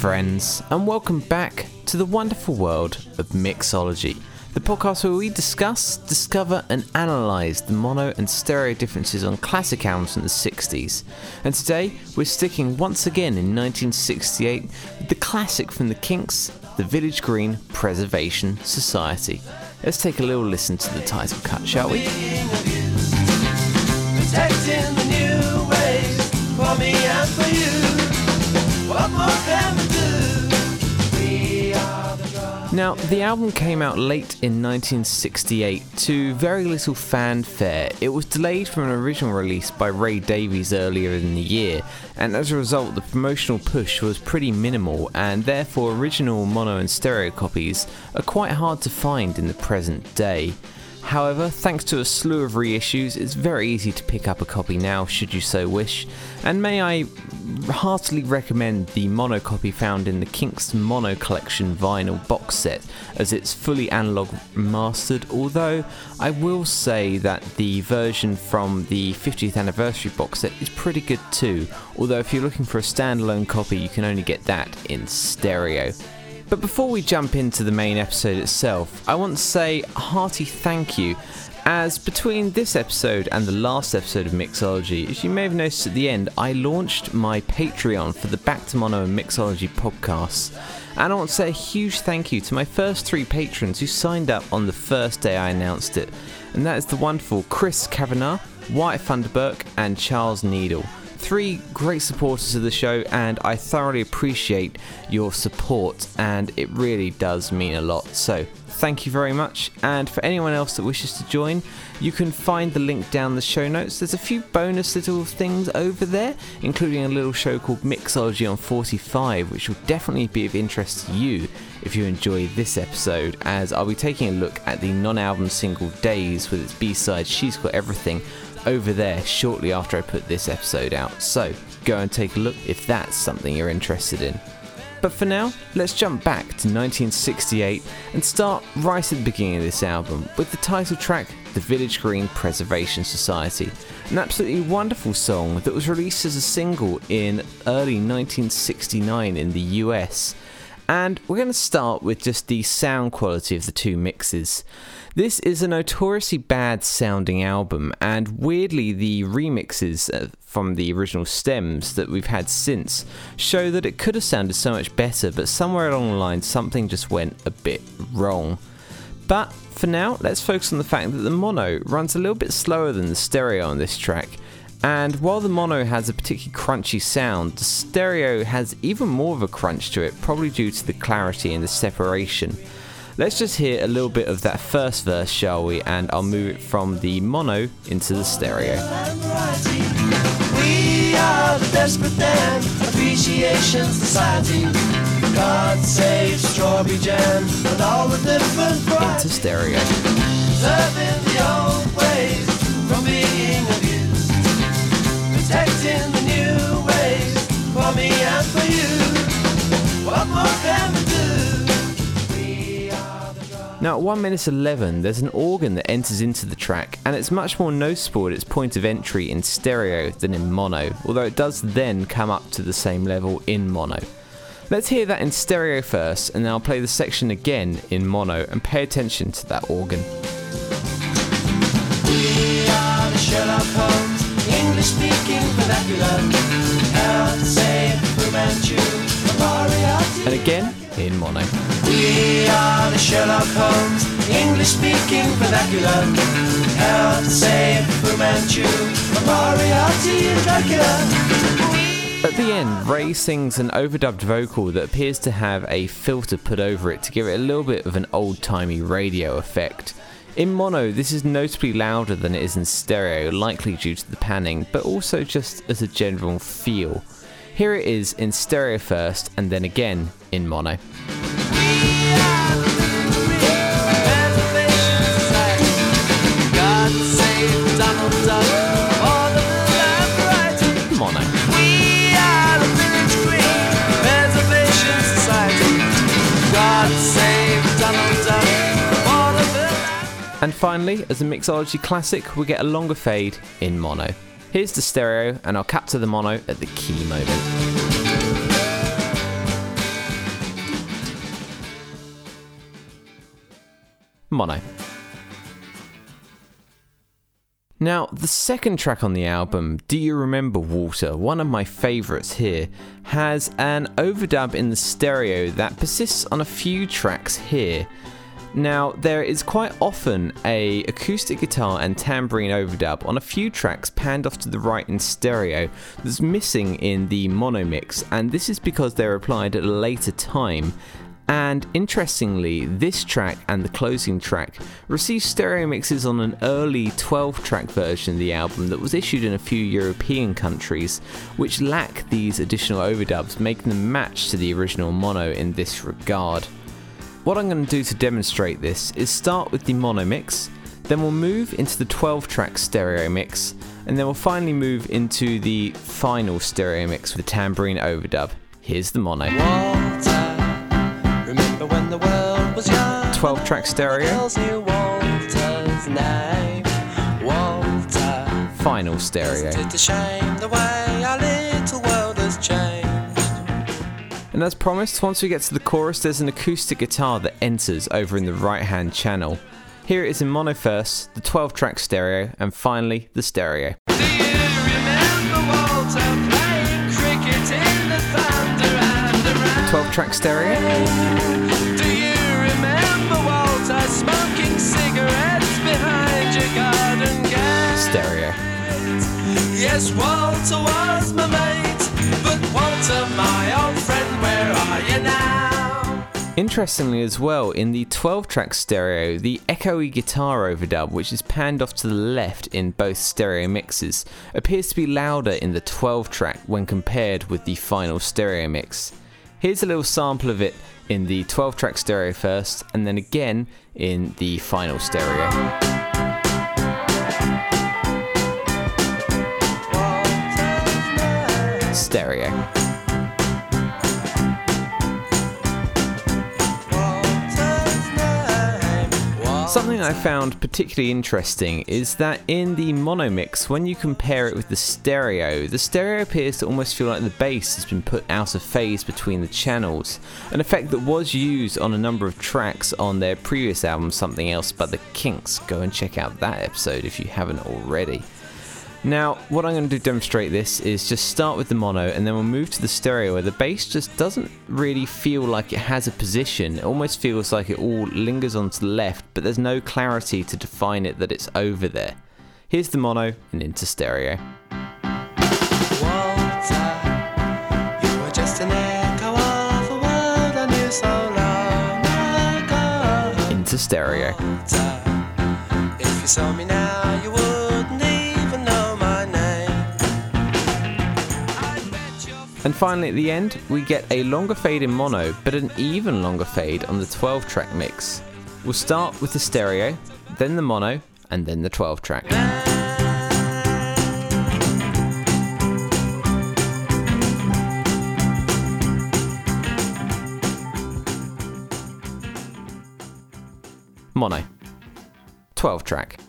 friends, and welcome back to the wonderful world of Mixology, the podcast where we discuss, discover, and analyse the mono and stereo differences on classic albums from the 60s. And today, we're sticking once again in 1968 with the classic from the Kinks, the Village Green Preservation Society. Let's take a little listen to the title cut, shall we? Protecting the new ways for me and for you. What more can we do? We are the drivers. Now, the album came out late in 1968 to very little fanfare. It was delayed from an original release by Ray Davies earlier in the year, and as a result, the promotional push was pretty minimal, and therefore original mono and stereo copies are quite hard to find in the present day. However, thanks to a slew of reissues, it's very easy to pick up a copy now, should you so wish. And may I heartily recommend the mono copy found in the Kinks Mono Collection vinyl box set, as it's fully analog mastered, although I will say that the version from the 50th anniversary box set is pretty good too, although if you're looking for a standalone copy, you can only get that in stereo. But before we jump into the main episode itself, I want to say a hearty thank you, as between this episode and the last episode of Mixology, as you may have noticed at the end, I launched my Patreon for the Back to Mono and Mixology podcasts. And I want to say a huge thank you to my first three patrons who signed up on the first day I announced it. And that is the wonderful Chris Cavanaugh, Wyatt Funderburk, and Charles Needle. Three great supporters of the show, and I thoroughly appreciate your support, and it really does mean a lot, so thank you very much. And for anyone else that wishes to join, you can find the link down the show notes. There's a few bonus little things over there, including a little show called Mixology on 45, which will definitely be of interest to you if you enjoy this episode, as I'll be taking a look at the non-album single Days with its B-side She's Got Everything over there shortly after I put this episode out, so go and take a look if that's something you're interested in. But for now, let's jump back to 1968 and start right at the beginning of this album with the title track, The Village Green Preservation Society, an absolutely wonderful song that was released as a single in early 1969 in the US. And we're going to start with just the sound quality of the two mixes. This is a notoriously bad sounding album, and weirdly the remixes from the original stems that we've had since show that it could have sounded so much better, but somewhere along the line something just went a bit wrong. But for now, let's focus on the fact that the mono runs a little bit slower than the stereo on this track. And while the mono has a particularly crunchy sound, the stereo has even more of a crunch to it, probably due to the clarity and the separation. Let's just hear a little bit of that first verse, shall we? And I'll move it from the mono into the stereo. We are the Desperate Dan Appreciation Society. God save strawberry jam and all the different varieties. Into stereo. Serving the old ways from being abused. Protecting the new ways for me and for you. What more can we do? Now at 1 minute 11, there's an organ that enters into the track, and it's much more noticeable at its point of entry in stereo than in mono, although it does then come up to the same level in mono. Let's hear that in stereo first, and then I'll play the section again in mono, and pay attention to that organ. We are the Sherlock Holmes, English-speaking vernacular, help save Fu Manchu, Moriarty. And again, in mono. We are the Sherlock Holmes, English-speaking vernacular. Help save Fu Manchu, Moriarty and Dracula. At the end, Ray sings an overdubbed vocal that appears to have a filter put over it to give it a little bit of an old-timey radio effect. In mono, this is notably louder than it is in stereo, likely due to the panning, but also just as a general feel. Here it is in stereo first, and then again in mono. Mono. And finally, as a Mixology classic, we get a longer fade in mono. Here's the stereo, and I'll cut to the mono at the key moment. Mono. Now, the second track on the album, Do You Remember Water, one of my favourites here, has an overdub in the stereo that persists on a few tracks here. Now, there is quite often a acoustic guitar and tambourine overdub on a few tracks panned off to the right in stereo that's missing in the mono mix, and this is because they're applied at a later time. And interestingly, this track and the closing track received stereo mixes on an early 12-track version of the album that was issued in a few European countries, which lack these additional overdubs, making them match to the original mono in this regard. What I'm going to do to demonstrate this is start with the mono mix, then we'll move into the 12-track stereo mix, and then we'll finally move into the final stereo mix with the tambourine overdub. Here's the mono. Water. 12-track stereo. Final stereo. And as promised, once we get to the chorus, there's an acoustic guitar that enters over in the right-hand channel. Here it is in mono first, the 12-track stereo, and finally the stereo. Track stereo. Do you remember Walter smoking cigarettes behind your garden gate? Stereo. Yes, Walter was my mate, but Walter, my old friend, where are you now? Interestingly as well, in the 12-track stereo, the echoey guitar overdub, which is panned off to the left in both stereo mixes, appears to be louder in the 12-track when compared with the final stereo mix. Here's a little sample of it in the 12-track stereo first, and then again in the final stereo. Stereo. Something I found particularly interesting is that in the mono mix, when you compare it with the stereo appears to almost feel like the bass has been put out of phase between the channels, an effect that was used on a number of tracks on their previous album, Something Else by The Kinks. Go and check out that episode if you haven't already. Now, what I'm going to do to demonstrate this is just start with the mono, and then we'll move to the stereo where the bass just doesn't really feel like it has a position. It almost feels like it all lingers onto the left, but there's no clarity to define it that it's over there. Here's the mono and into stereo. Walter, you were just an echo of a world I knew so long ago. Into stereo. Walter, if you saw me now, you would. And finally at the end, we get a longer fade in mono, but an even longer fade on the 12-track mix. We'll start with the stereo, then the mono, and then the 12-track. Mono. 12-track.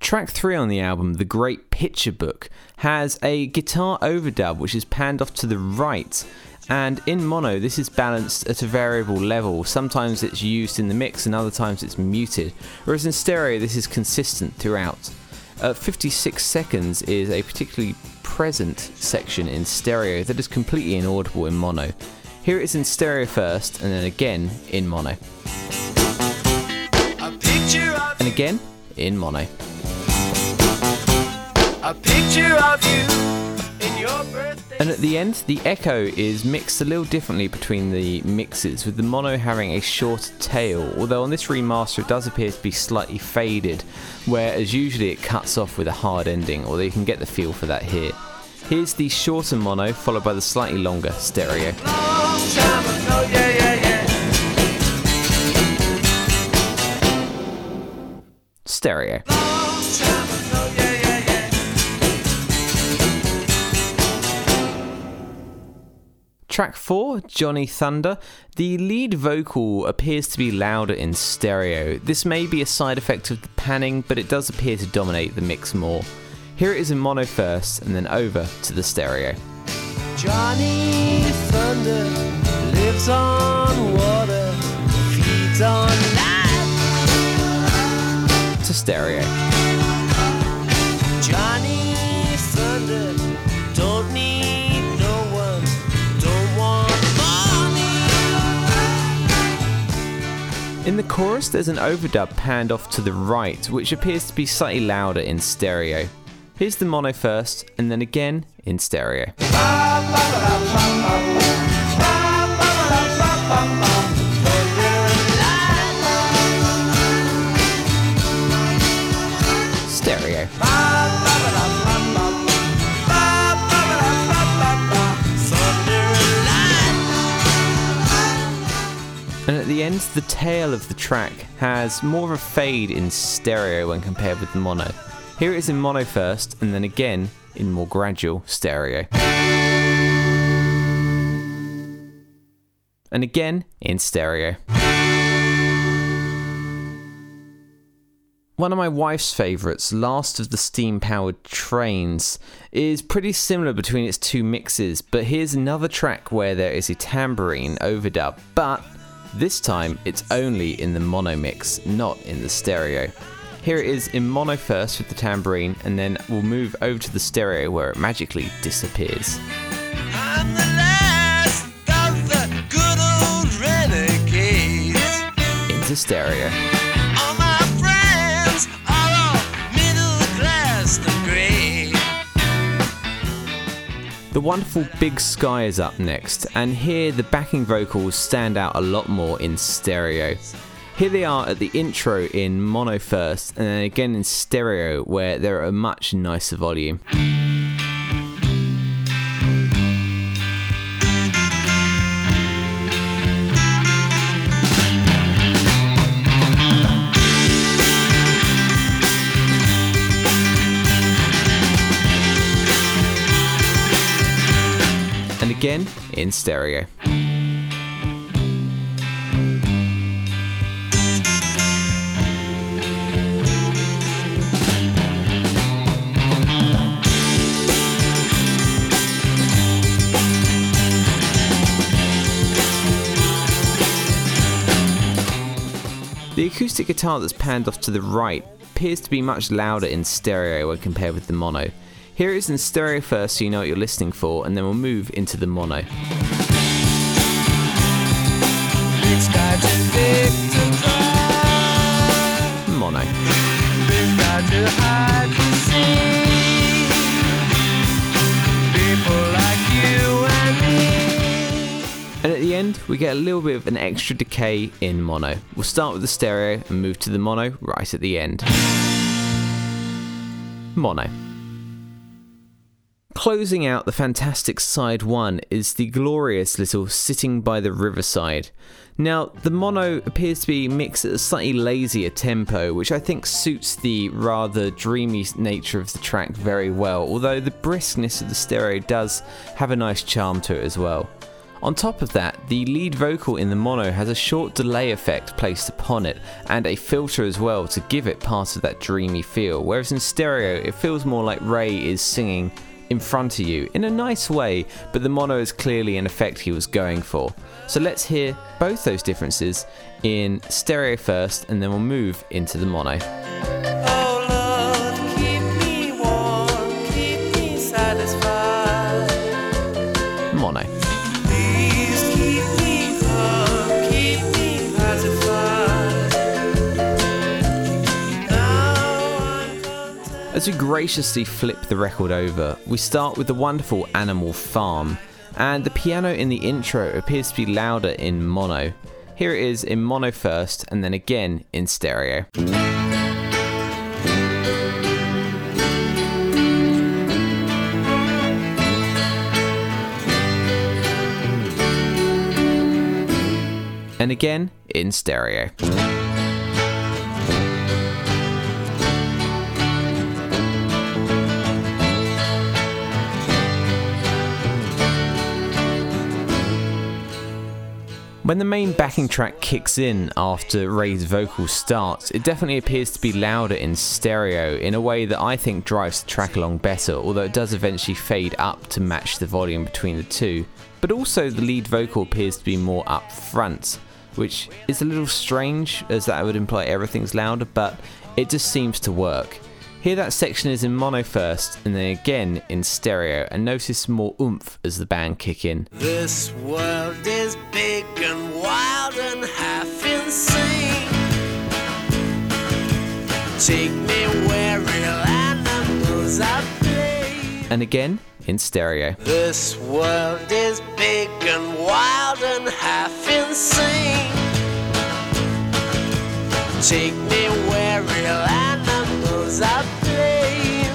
Track 3 on the album, The Great Picture Book, has a guitar overdub which is panned off to the right, and in mono this is balanced at a variable level. Sometimes it's used in the mix and other times it's muted, whereas in stereo this is consistent throughout. 56 seconds is a particularly present section in stereo that is completely inaudible in mono. Here it is in stereo first, and then again in mono. And again in mono. A picture of you in your birthday. And at the end, the echo is mixed a little differently between the mixes, with the mono having a shorter tail, although on this remaster it does appear to be slightly faded, whereas usually it cuts off with a hard ending, although you can get the feel for that here. Here's the shorter mono, followed by the slightly longer stereo. Long time ago, yeah, yeah, yeah. Stereo. Long time ago, yeah. Track 4, Johnny Thunder. The lead vocal appears to be louder in stereo. This may be a side effect of the panning, but it does appear to dominate the mix more. Here it is in mono first, and then over to the stereo. Johnny Thunder lives on water, feeds on land. to stereo. Johnny Thunder, don't need no one, don't want money. In the chorus, there's an overdub panned off to the right, which appears to be slightly louder in stereo. Here's the mono first, and then again in stereo. Stereo. And at the end, the tail of the track has more of a fade in stereo when compared with the mono. Here it is in mono first, and then again in more gradual stereo. And again in stereo. One of my wife's favourites, Last of the Steam-Powered Trains, is pretty similar between its two mixes, but here's another track where there is a tambourine overdub, but this time it's only in the mono mix, not in the stereo. Here it is in mono first with the tambourine, and then we'll move over to the stereo where it magically disappears. I'm the last of the good old renegades. Into stereo. All my friends are all middle class and grey. The wonderful Big Sky is up next, and here the backing vocals stand out a lot more in stereo. Here they are at the intro in mono first, and then again in stereo, where they're at a much nicer volume. And again in stereo. The acoustic guitar that's panned off to the right appears to be much louder in stereo when compared with the mono. Here it is in stereo first so you know what you're listening for, and then we'll move into the mono. Mono. And at the end, we get a little bit of an extra decay in mono. We'll start with the stereo and move to the mono right at the end. Mono. Closing out the fantastic side one is the glorious little Sitting by the Riverside. Now, the mono appears to be mixed at a slightly lazier tempo, which I think suits the rather dreamy nature of the track very well, although the briskness of the stereo does have a nice charm to it as well. On top of that, the lead vocal in the mono has a short delay effect placed upon it, and a filter as well to give it part of that dreamy feel, whereas in stereo it feels more like Ray is singing in front of you in a nice way, but the mono is clearly an effect he was going for. So let's hear both those differences in stereo first, and then we'll move into the mono. Oh Lord, keep me warm, keep me satisfied. Mono. As we graciously flip the record over, we start with the wonderful Animal Farm, and the piano in the intro appears to be louder in mono. Here it is in mono first, and then again in stereo. And again in stereo. When the main backing track kicks in after Ray's vocal starts, it definitely appears to be louder in stereo in a way that I think drives the track along better, although it does eventually fade up to match the volume between the two. But also the lead vocal appears to be more up front, which is a little strange as that would imply everything's louder, but It just seems to work. Hear that section is in mono first, and then again in stereo, and notice more oomph as the band kick in. This world is big and wild and half insane. Take me where real animals are playing. And again in stereo. This world is big and wild and half insane. Take me where real animals are playing.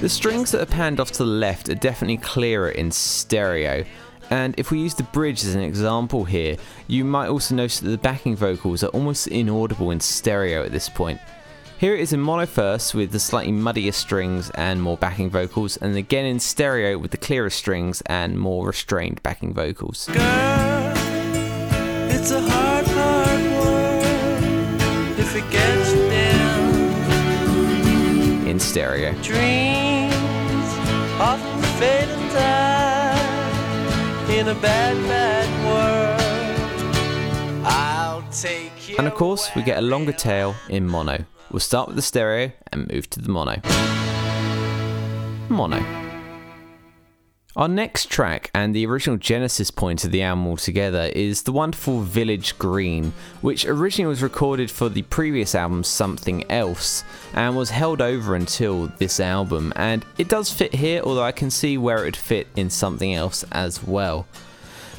The strings that are panned off to the left are definitely clearer in stereo. And if we use the bridge as an example here, you might also notice that the backing vocals are almost inaudible in stereo at this point. Here it is in mono first with the slightly muddier strings and more backing vocals, and again in stereo with the clearer strings and more restrained backing vocals. Girl, it's a hard, hard world if it gets you down. In stereo. Dreams often fade and die in a bad, bad world. I'll take you. And of course, we get a longer tail in mono. We'll start with the stereo and move to the mono. Our next track, and the original genesis point of the album altogether, is the wonderful Village Green, which originally was recorded for the previous album Something Else, and was held over until this album, and it does fit here, although I can see where it would fit in Something Else as well.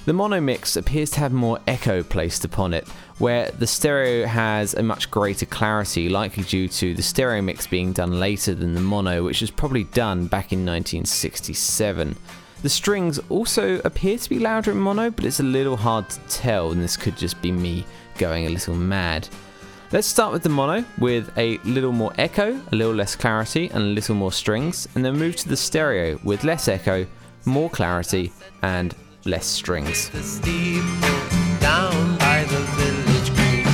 The mono mix appears to have more echo placed upon it, where the stereo has a much greater clarity, likely due to the stereo mix being done later than the mono, which was probably done back in 1967. The strings also appear to be louder in mono, but it's a little hard to tell, and this could just be me going a little mad. Let's start with the mono, with a little more echo, a little less clarity, and a little more strings, and then move to the stereo with less echo, more clarity, and less strings. Down by the village green.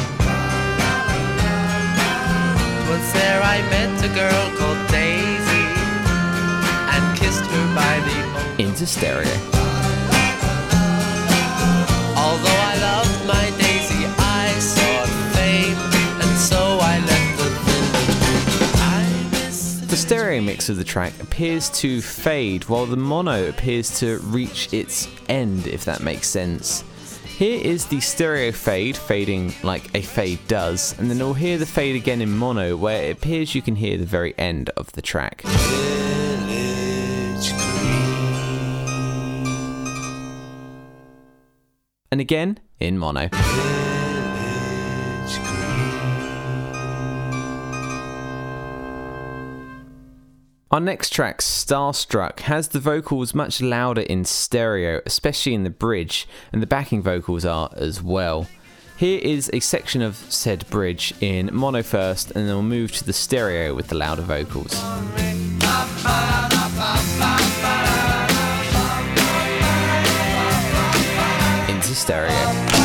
Once there I met a girl called Daisy and kissed her by the old into stereo. Although I loved my Daisy, I sought fame, and so I left the village green. The stereo mix of the track appears to fade while the mono appears to reach its end, if that makes sense. Here is the stereo fade, fading like a fade does, and then we'll hear the fade again in mono, where it appears you can hear the very end of the track. And again in mono. Our next track, Starstruck, has the vocals much louder in stereo, especially in the bridge, and the backing vocals are as well. Here is a section of said bridge in mono first, and then we'll move to the stereo with the louder vocals. Into stereo.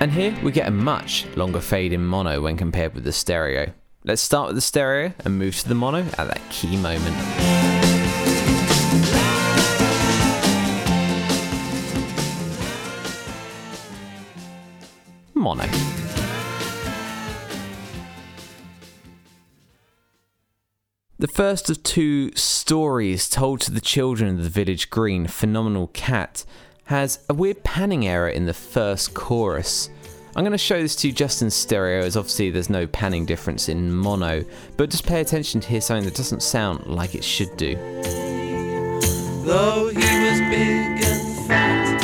And here we get a much longer fade in mono when compared with the stereo. Let's start with the stereo and move to the mono at that key moment. Mono. The first of two stories told to the children of the village green, Phenomenal Cat, has a weird panning error in the first chorus. I'm going to show this to you just in stereo, as obviously there's no panning difference in mono, but just pay attention to hear something that doesn't sound like it should do. Though he was big and fat.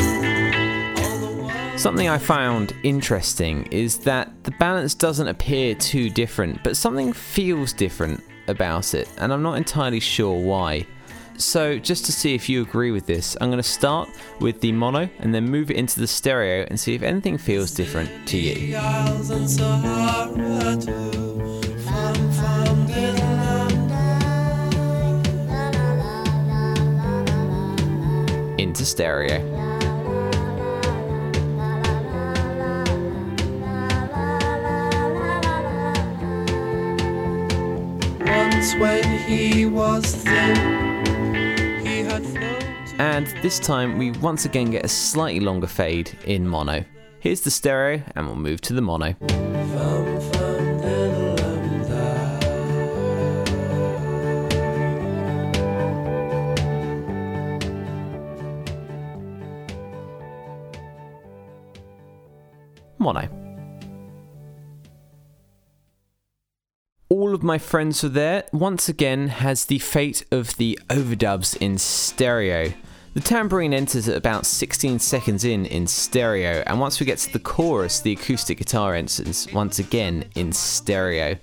Something I found interesting is that the balance doesn't appear too different, but something feels different about it, and I'm not entirely sure why. So just to see if you agree with this, I'm going to start with the mono and then move it into the stereo and see if anything feels different to you. Into stereo. Once when he was thin, and this time we once again get a slightly longer fade in mono. Here's the stereo and we'll move to the mono. Mono. All of My Friends Were There once again has the fate of the overdubs in stereo. The tambourine enters at about 16 seconds in stereo, and once we get to the chorus, the acoustic guitar enters once again in stereo.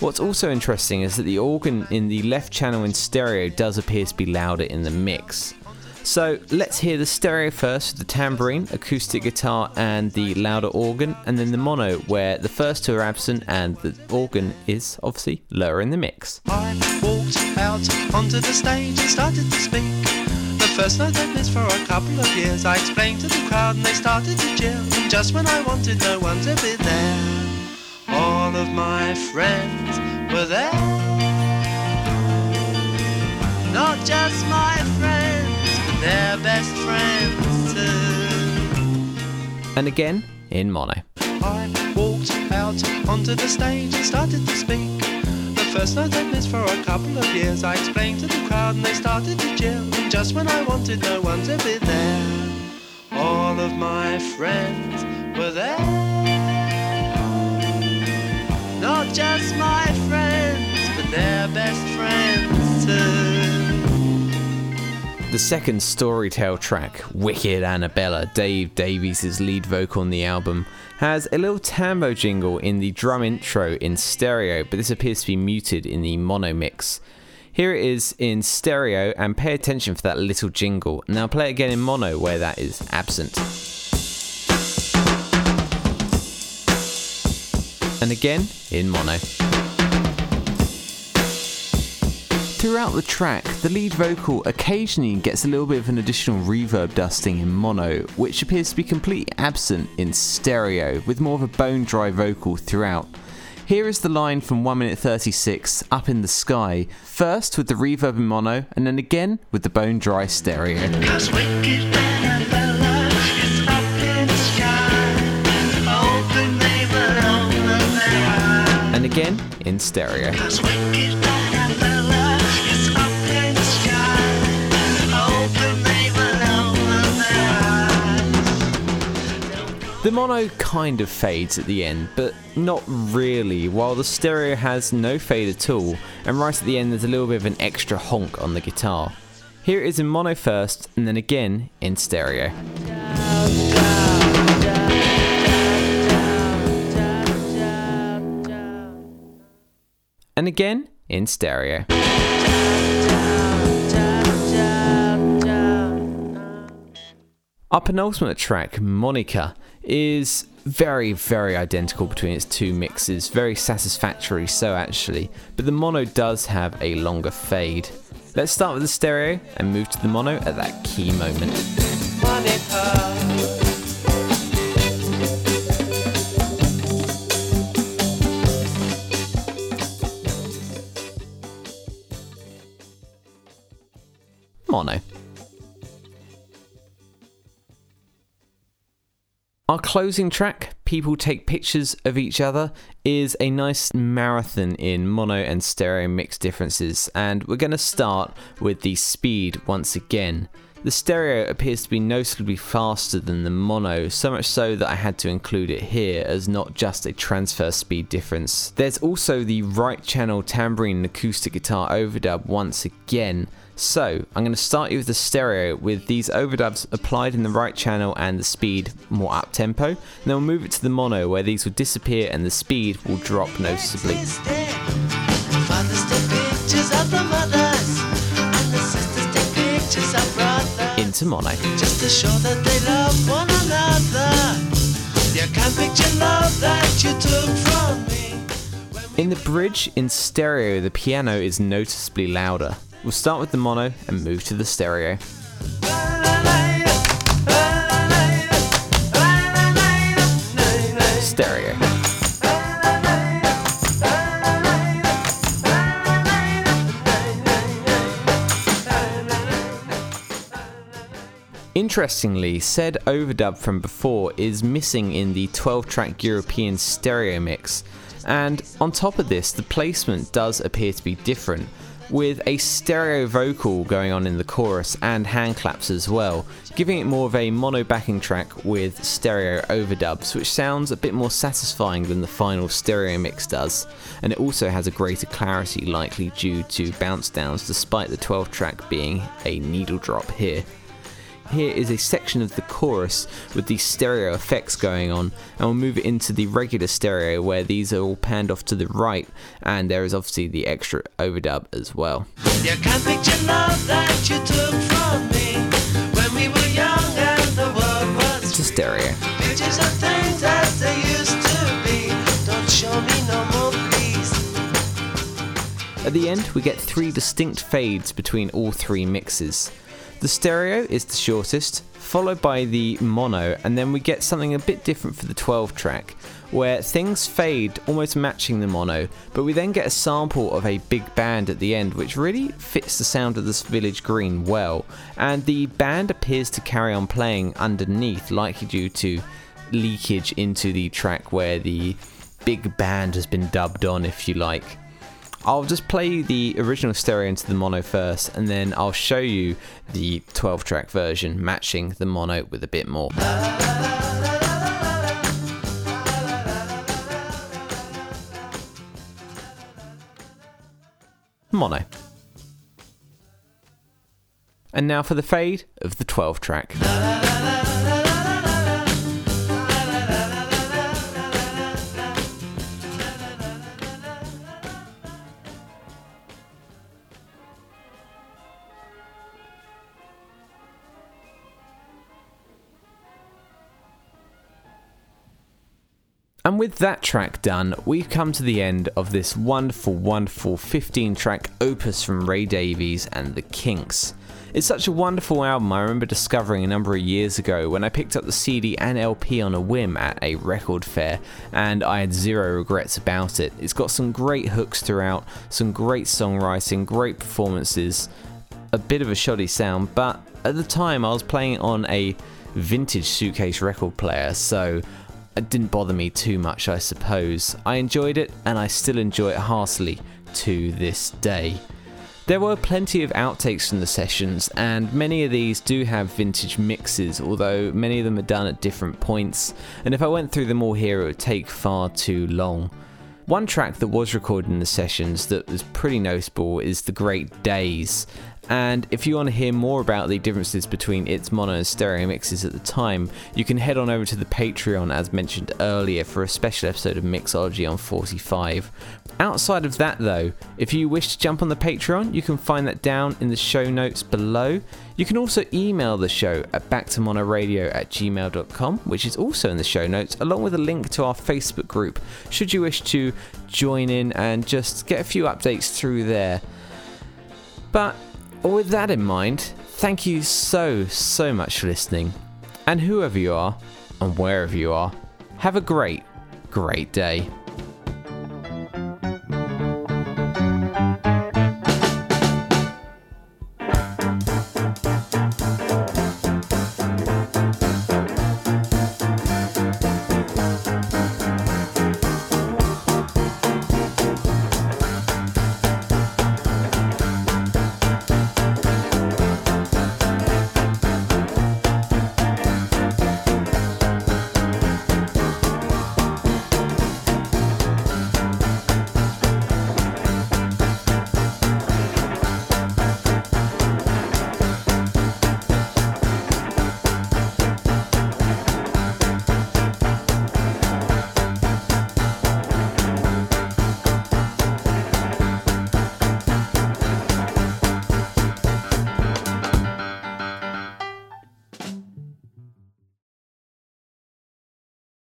What's also interesting is that the organ in the left channel in stereo does appear to be louder in the mix. So let's hear the stereo first with the tambourine, acoustic guitar and the louder organ, and then the mono where the first two are absent and the organ is obviously lower in the mix. I walked out onto the stage and started to speak. The first night I missed for a couple of years, I explained to the crowd and they started to cheer. And just when I wanted no one to be there, all of my friends were there. Not just my friends, their best friends too. And again in mono. I walked out onto the stage and started to speak. The first night I missed for a couple of years, I explained to the crowd and they started to cheer. And just when I wanted no one to be there, all of my friends were there. Not just my friends, but their best friends too. The second Storytell track, Wicked Annabella, Dave Davies' lead vocal on the album, has a little tambo jingle in the drum intro in stereo, but this appears to be muted in the mono mix. Here it is in stereo, and pay attention for that little jingle. Now play it again in mono where that is absent. And again in mono. Throughout the track, the lead vocal occasionally gets a little bit of an additional reverb dusting in mono, which appears to be completely absent in stereo, with more of a bone-dry vocal throughout. Here is the line from 1 minute 36, Up in the Sky, first with the reverb in mono, and then again with the bone-dry stereo. And again in stereo. The mono kind of fades at the end, but not really, while the stereo has no fade at all, and right at the end there's a little bit of an extra honk on the guitar. Here it is in mono first, and then again in stereo. And again in stereo. Our penultimate track, Monica, is very, very identical between its two mixes, very satisfactory so actually, but the mono does have a longer fade. Let's start with the stereo and move to the mono at that key moment. Monica. Mono. Our closing track, People Take Pictures of Each Other, is a nice marathon in mono and stereo mix differences, and we're going to start with the speed once again. The stereo appears to be noticeably faster than the mono, so much so that I had to include it here as not just a transfer speed difference. There's also the right channel tambourine and acoustic guitar overdub once again. So, I'm going to start you with the stereo with these overdubs applied in the right channel and the speed more up-tempo. And then we'll move it to the mono where these will disappear and the speed will drop noticeably. Into mono. Just to show that they love one another. You can't picture love that you took from me. In the bridge in stereo, the piano is noticeably louder. We'll start with the mono and move to the stereo. Stereo. Interestingly, said overdub from before is missing in the 12-track European stereo mix, and on top of this, the placement does appear to be different, with a stereo vocal going on in the chorus and hand claps as well, giving it more of a mono backing track with stereo overdubs, which sounds a bit more satisfying than the final stereo mix does, and it also has a greater clarity, likely due to bounce downs, despite the 12 track being a needle drop here. Here is a section of the chorus with the stereo effects going on, and we'll move it into the regular stereo where these are all panned off to the right, and there is obviously the extra overdub as well. You can't picture love that you took from me when we were young and the world was free. To stereo. Pictures of things as they used to be. Don't show me no more, please. At the end, we get three distinct fades between all three mixes. The stereo is the shortest, followed by the mono, and then we get something a bit different for the 12 track, where things fade almost matching the mono, but we then get a sample of a big band at the end, which really fits the sound of this Village Green well, and the band appears to carry on playing underneath, likely due to leakage into the track where the big band has been dubbed on, if you like. I'll just play you the original stereo into the mono first, and then I'll show you the 12-track version matching the mono with a bit more. Mono. And now for the fade of the 12-track. And with that track done, we've come to the end of this wonderful, wonderful 15-track opus from Ray Davies and The Kinks. It's such a wonderful album I remember discovering a number of years ago when I picked up the CD and LP on a whim at a record fair, and I had zero regrets about it. It's got some great hooks throughout, some great songwriting, great performances, a bit of a shoddy sound, but at the time I was playing it on a vintage suitcase record player, so it didn't bother me too much, I suppose. I enjoyed it, and I still enjoy it heartily to this day. There were plenty of outtakes from the sessions, and many of these do have vintage mixes, although many of them are done at different points, and if I went through them all here, it would take far too long. One track that was recorded in the sessions that was pretty noticeable is The Great Days. And if you want to hear more about the differences between its mono and stereo mixes at the time, you can head on over to the Patreon as mentioned earlier for a special episode of Mixology on 45. Outside of that though, if you wish to jump on the Patreon, you can find that down in the show notes below. You can also email the show at backtomonoradio@gmail.com, which is also in the show notes, along with a link to our Facebook group, should you wish to join in and just get a few updates through there. But with that in mind, thank you so much for listening, and whoever you are and wherever you are, have a great day.